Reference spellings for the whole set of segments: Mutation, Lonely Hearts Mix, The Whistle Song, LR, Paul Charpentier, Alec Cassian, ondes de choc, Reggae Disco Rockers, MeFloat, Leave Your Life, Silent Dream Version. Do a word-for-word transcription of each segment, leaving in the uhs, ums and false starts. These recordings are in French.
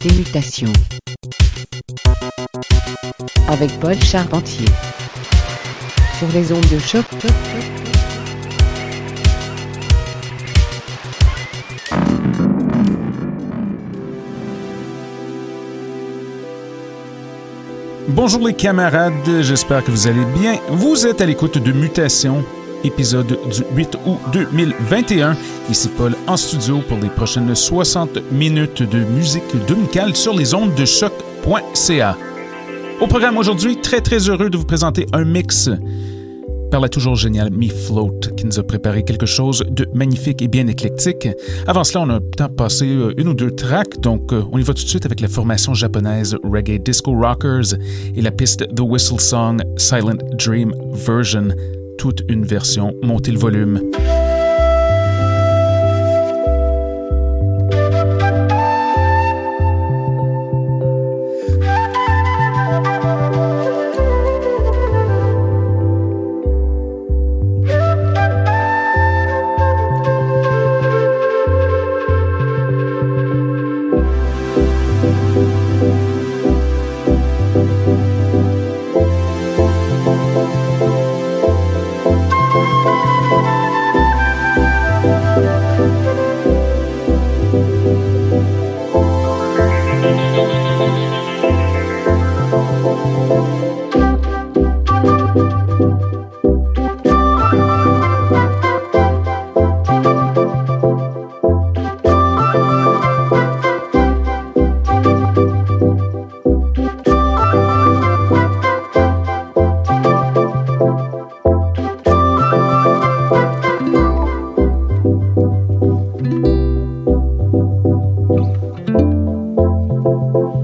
des mutations. Avec Paul Charpentier. Sur les ondes de choc. Bonjour les camarades, j'espère que vous allez bien. Vous êtes à l'écoute de Mutation, épisode du huit août deux mille vingt et un. Ici Paul en studio pour les prochaines soixante minutes de musique dominicale sur les ondes de choc point c a. Au programme aujourd'hui, très très heureux de vous présenter un mix par la toujours géniale MeFloat qui nous a préparé quelque chose de magnifique et bien éclectique. Avant cela, on a peut-être passé une ou deux tracks, donc on y va tout de suite avec la formation japonaise Reggae Disco Rockers et la piste The Whistle Song Silent Dream Version. Toute une version, montez le volume. Thank you.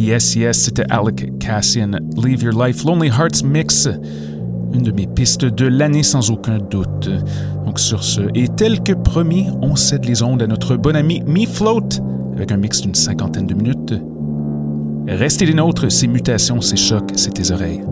Yes, yes, c'était Alec Cassian, Leave Your Life, Lonely Hearts Mix, une de mes pistes de l'année sans aucun doute. Donc sur ce, et tel que promis, on cède les ondes à notre bon ami MeFloat, avec un mix d'une cinquantaine de minutes. Restez les nôtres, ces mutations, ces chocs, c'est tes oreilles.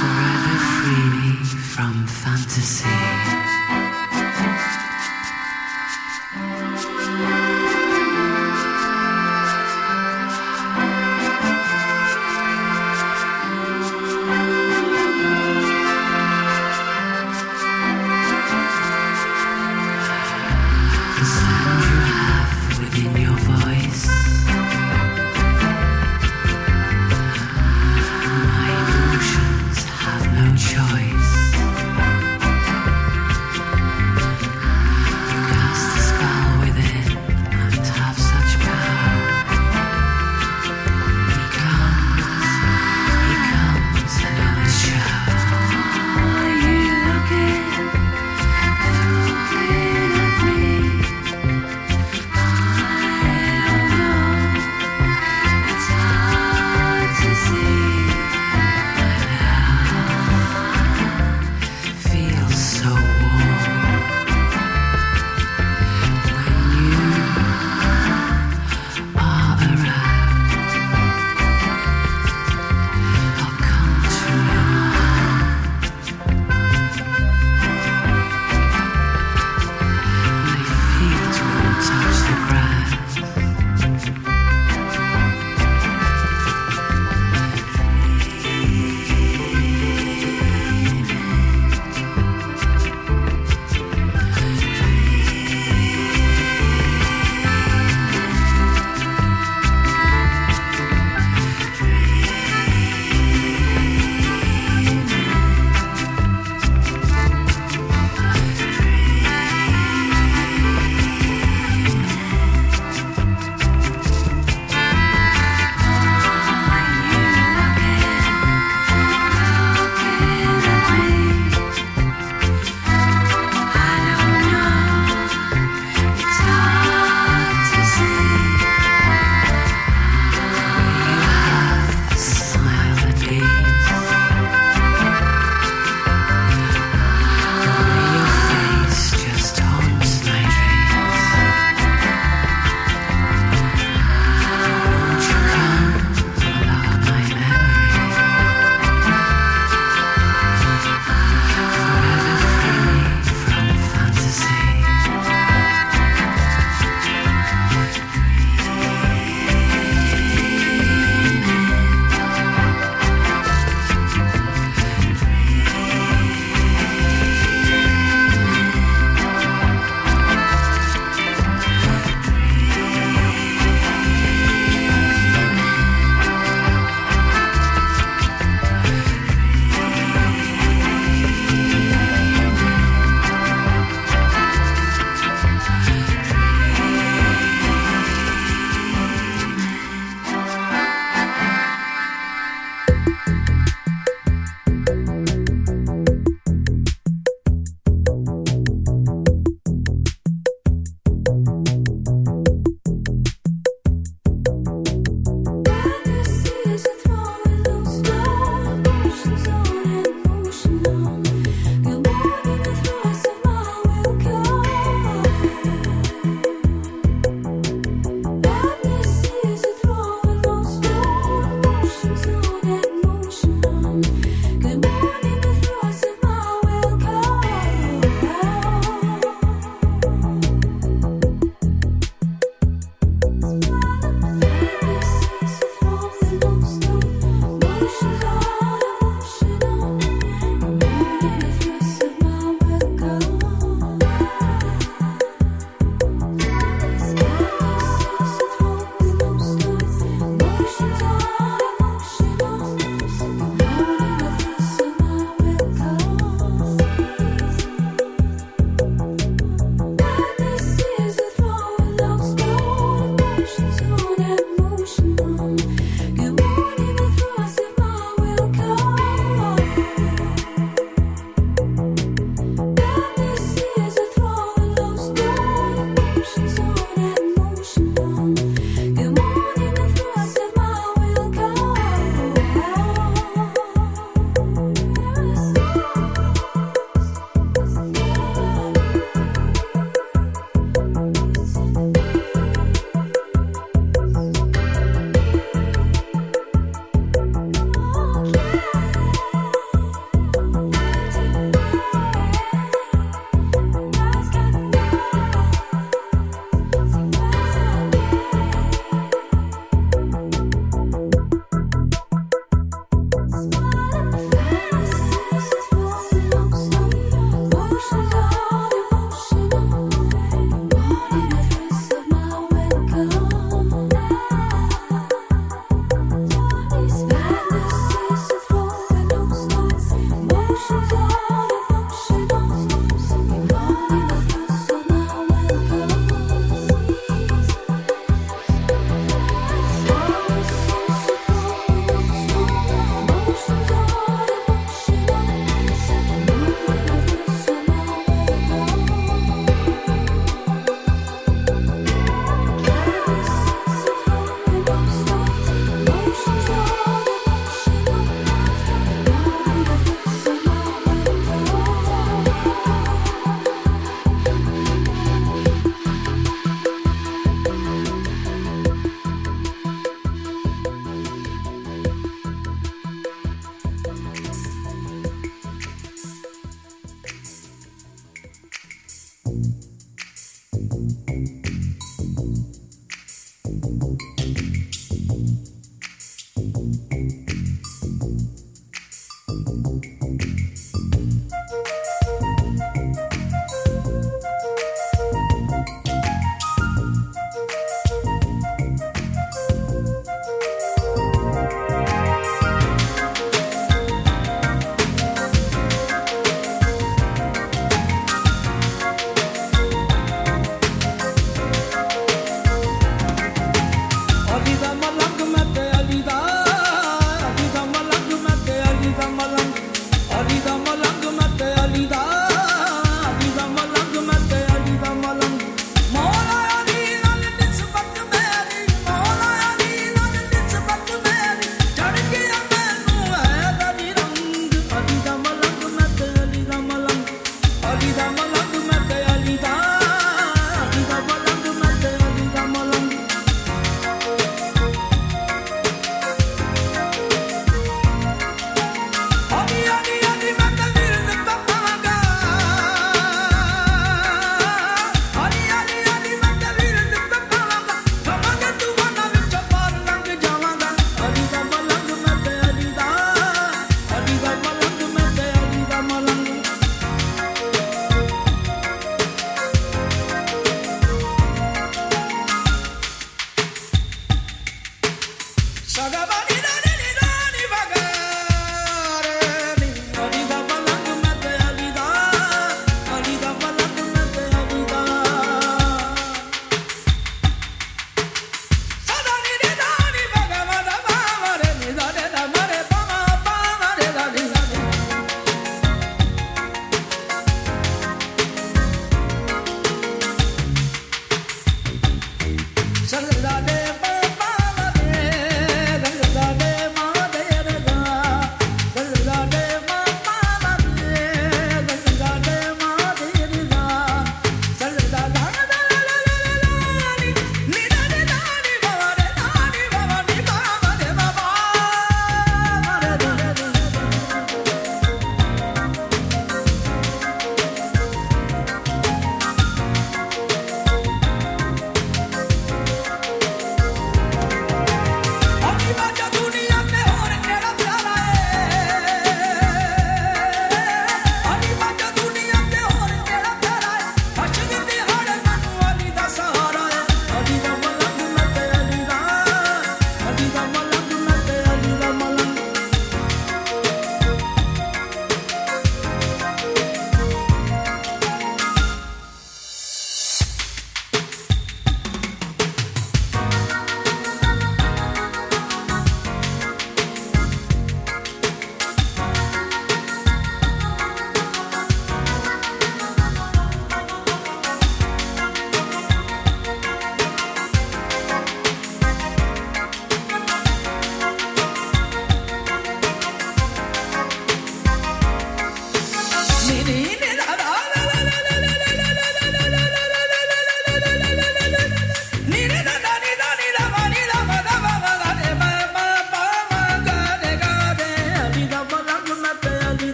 Forever free me from fantasy.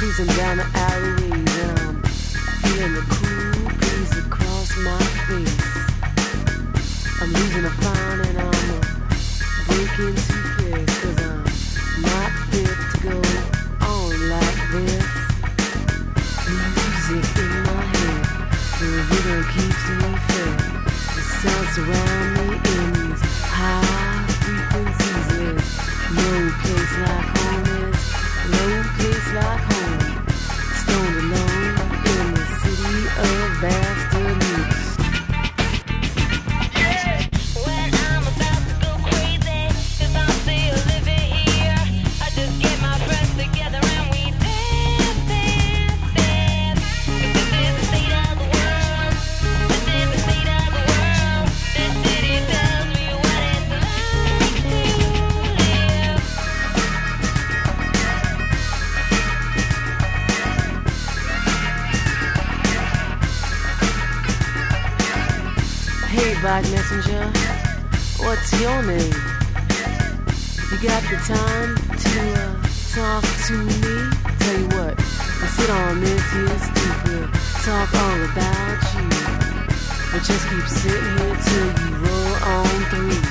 cruising down the alleyway, um, feeling the cool breeze across my face. I'm losing a frown and I'm a breaking too fast, 'cause I'm not fit to go on like this. Music in my head, the rhythm keeps me fed. The sound surround me in these high frequencies. There's no place like home is. No place like home, stoned alone in the city of bastards. Messenger, what's your name? You got the time to uh, talk to me? Tell you what, I sit on this here stupid, talk all about you, but just keep sitting here till you roll on through.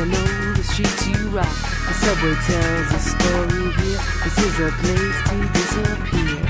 I know the streets you rock. The subway tells a story here. This is a place to disappear.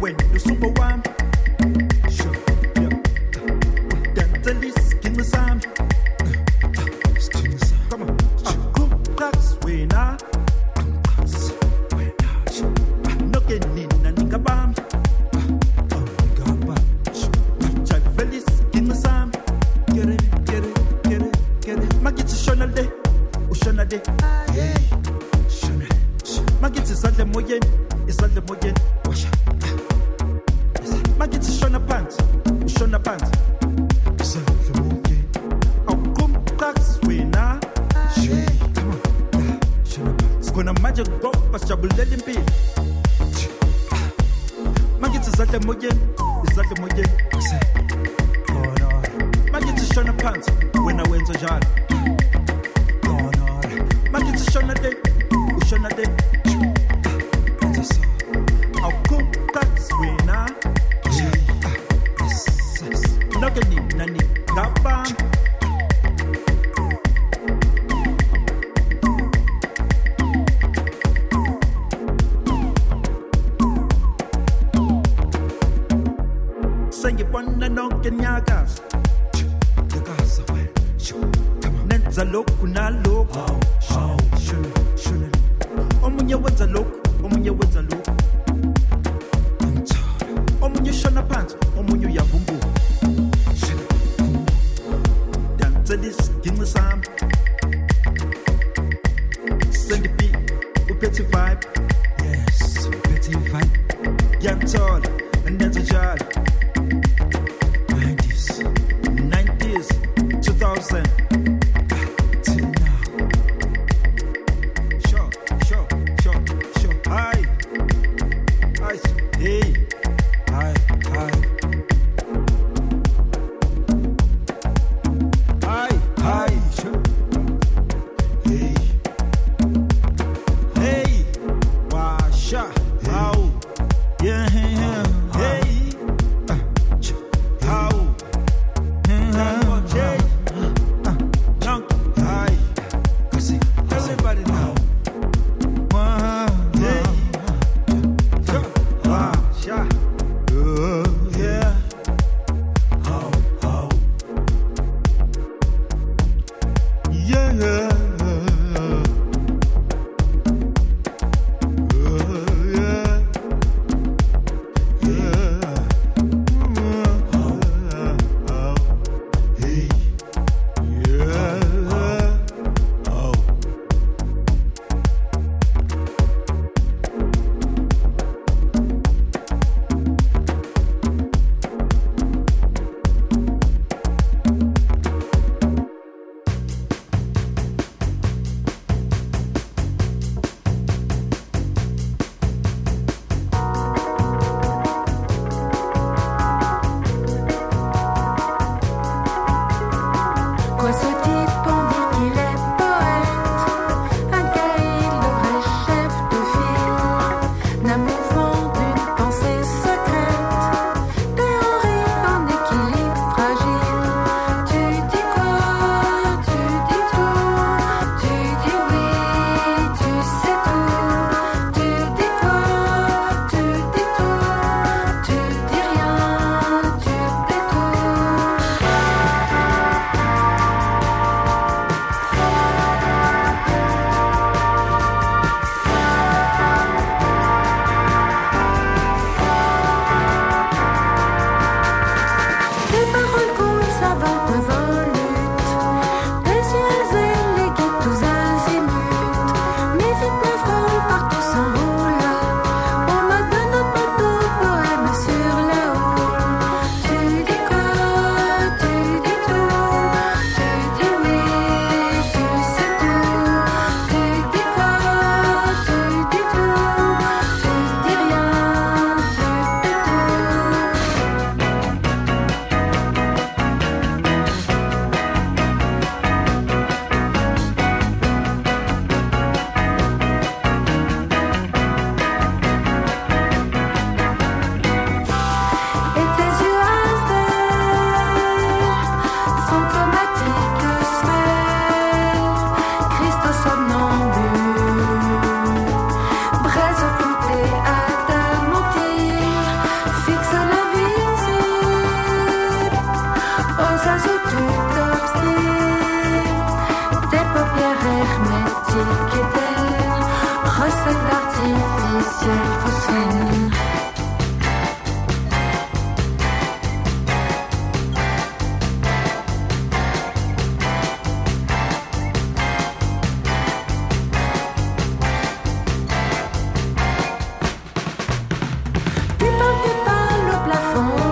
When the super one, sure, yeah. I get to show the pants, show the pants. I'm come tax we na. Gonna magic go past your bullet in pee. Maggots is at the moyen, is at the moyen. Maggots is shown a pants when I went to John. Maggots is shown a day, is shown a day. I'll cook tax winner. Nuggety, nanny, that band. Nyagas, the gas away. Nenzalo, Kunalo, how should it? Omunya was a look, Omunya was a look. Omunya shona pants, Omunya Yabumbo. Dance this, give me some. Send the beat, a petty vibe. Yes, petty vibe. Young tall, and that's a child. T'es pas vu par le plafond.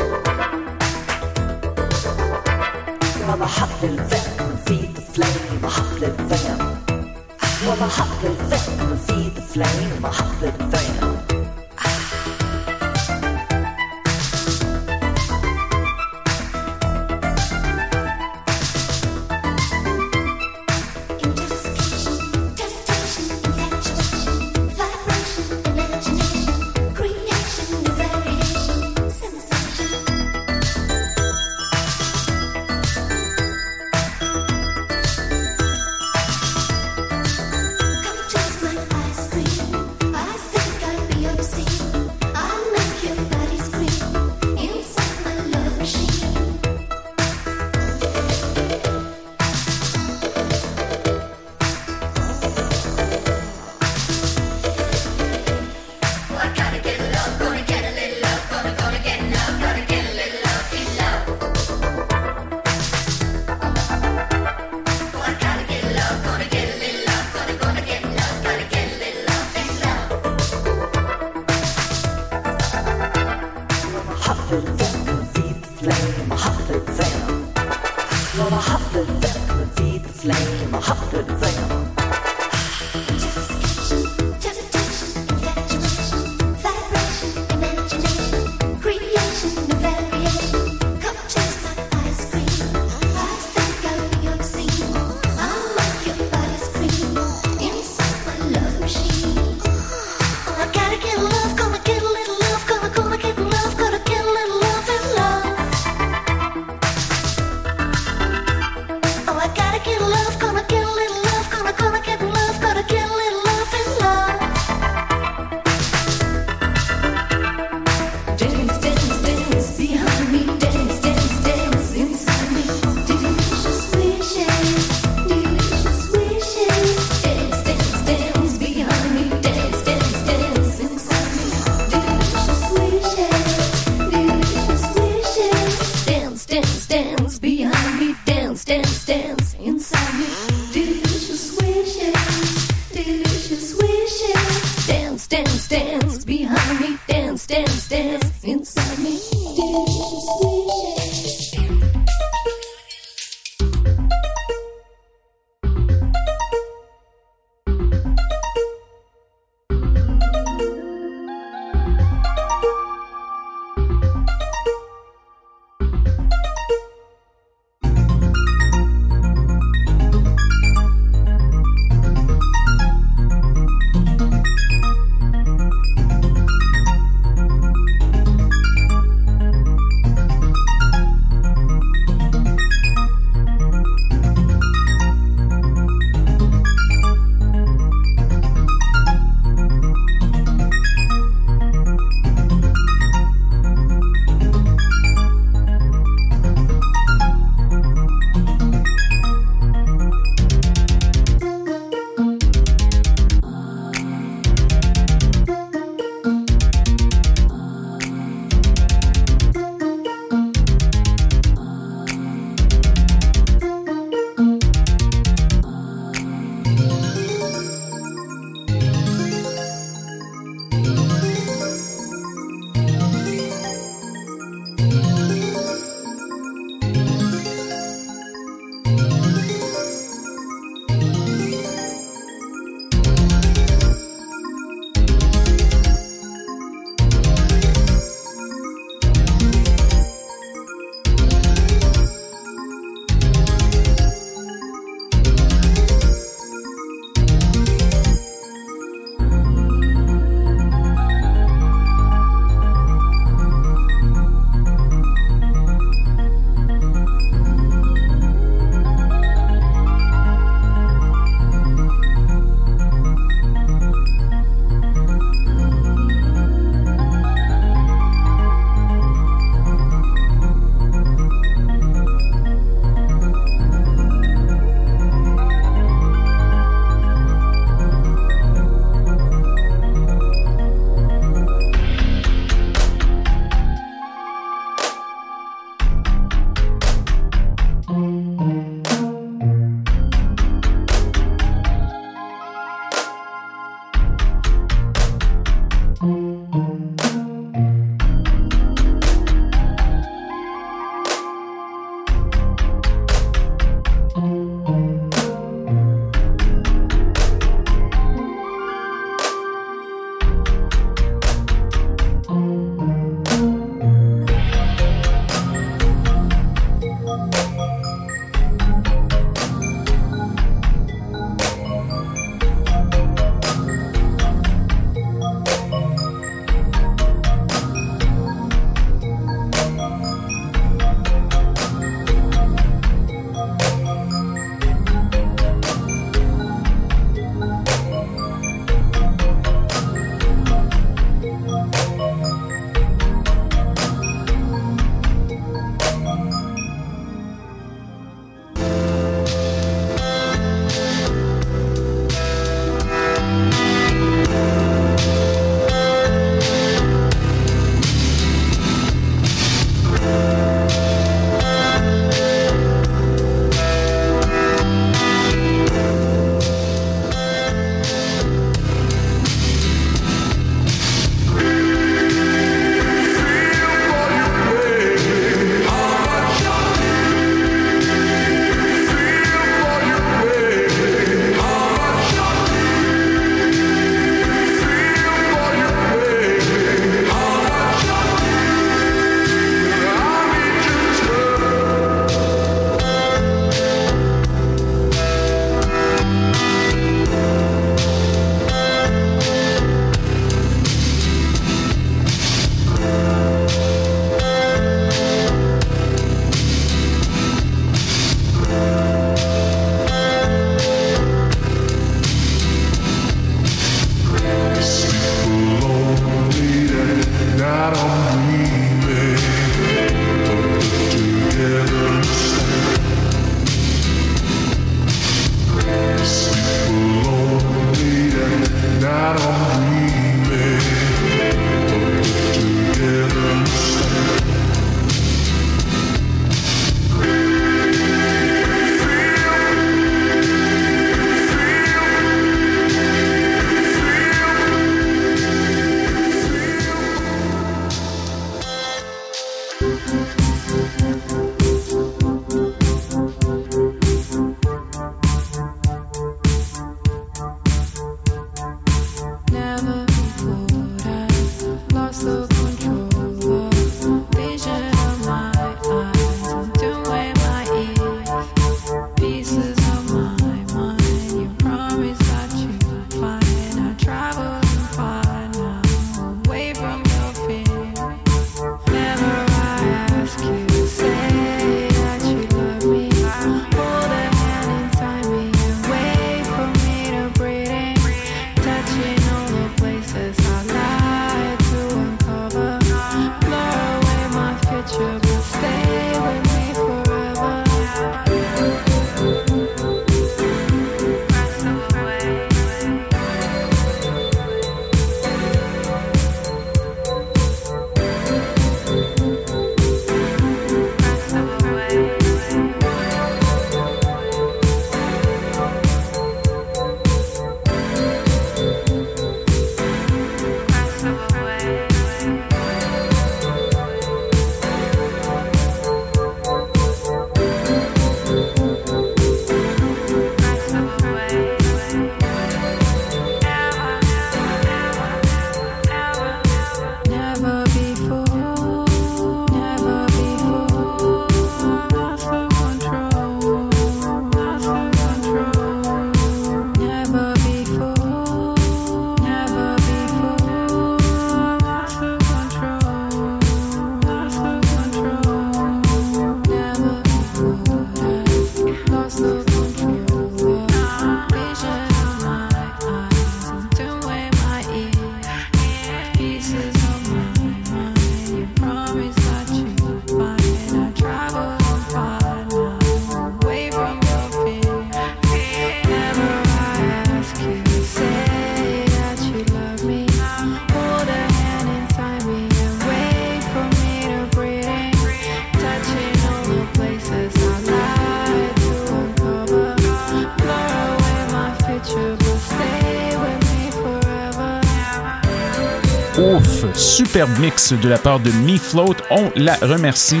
Superbe mix de la part de MeFloat. On la remercie.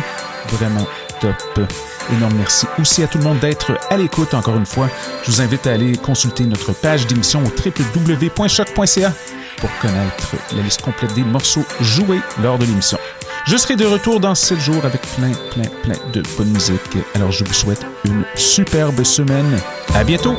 Vraiment top. Énorme merci aussi à tout le monde d'être à l'écoute encore une fois. Je vous invite à aller consulter notre page d'émission au w w w point choc point c a pour connaître la liste complète des morceaux joués lors de l'émission. Je serai de retour dans sept jours avec plein, plein, plein de bonne musique. Alors je vous souhaite une superbe semaine. À bientôt!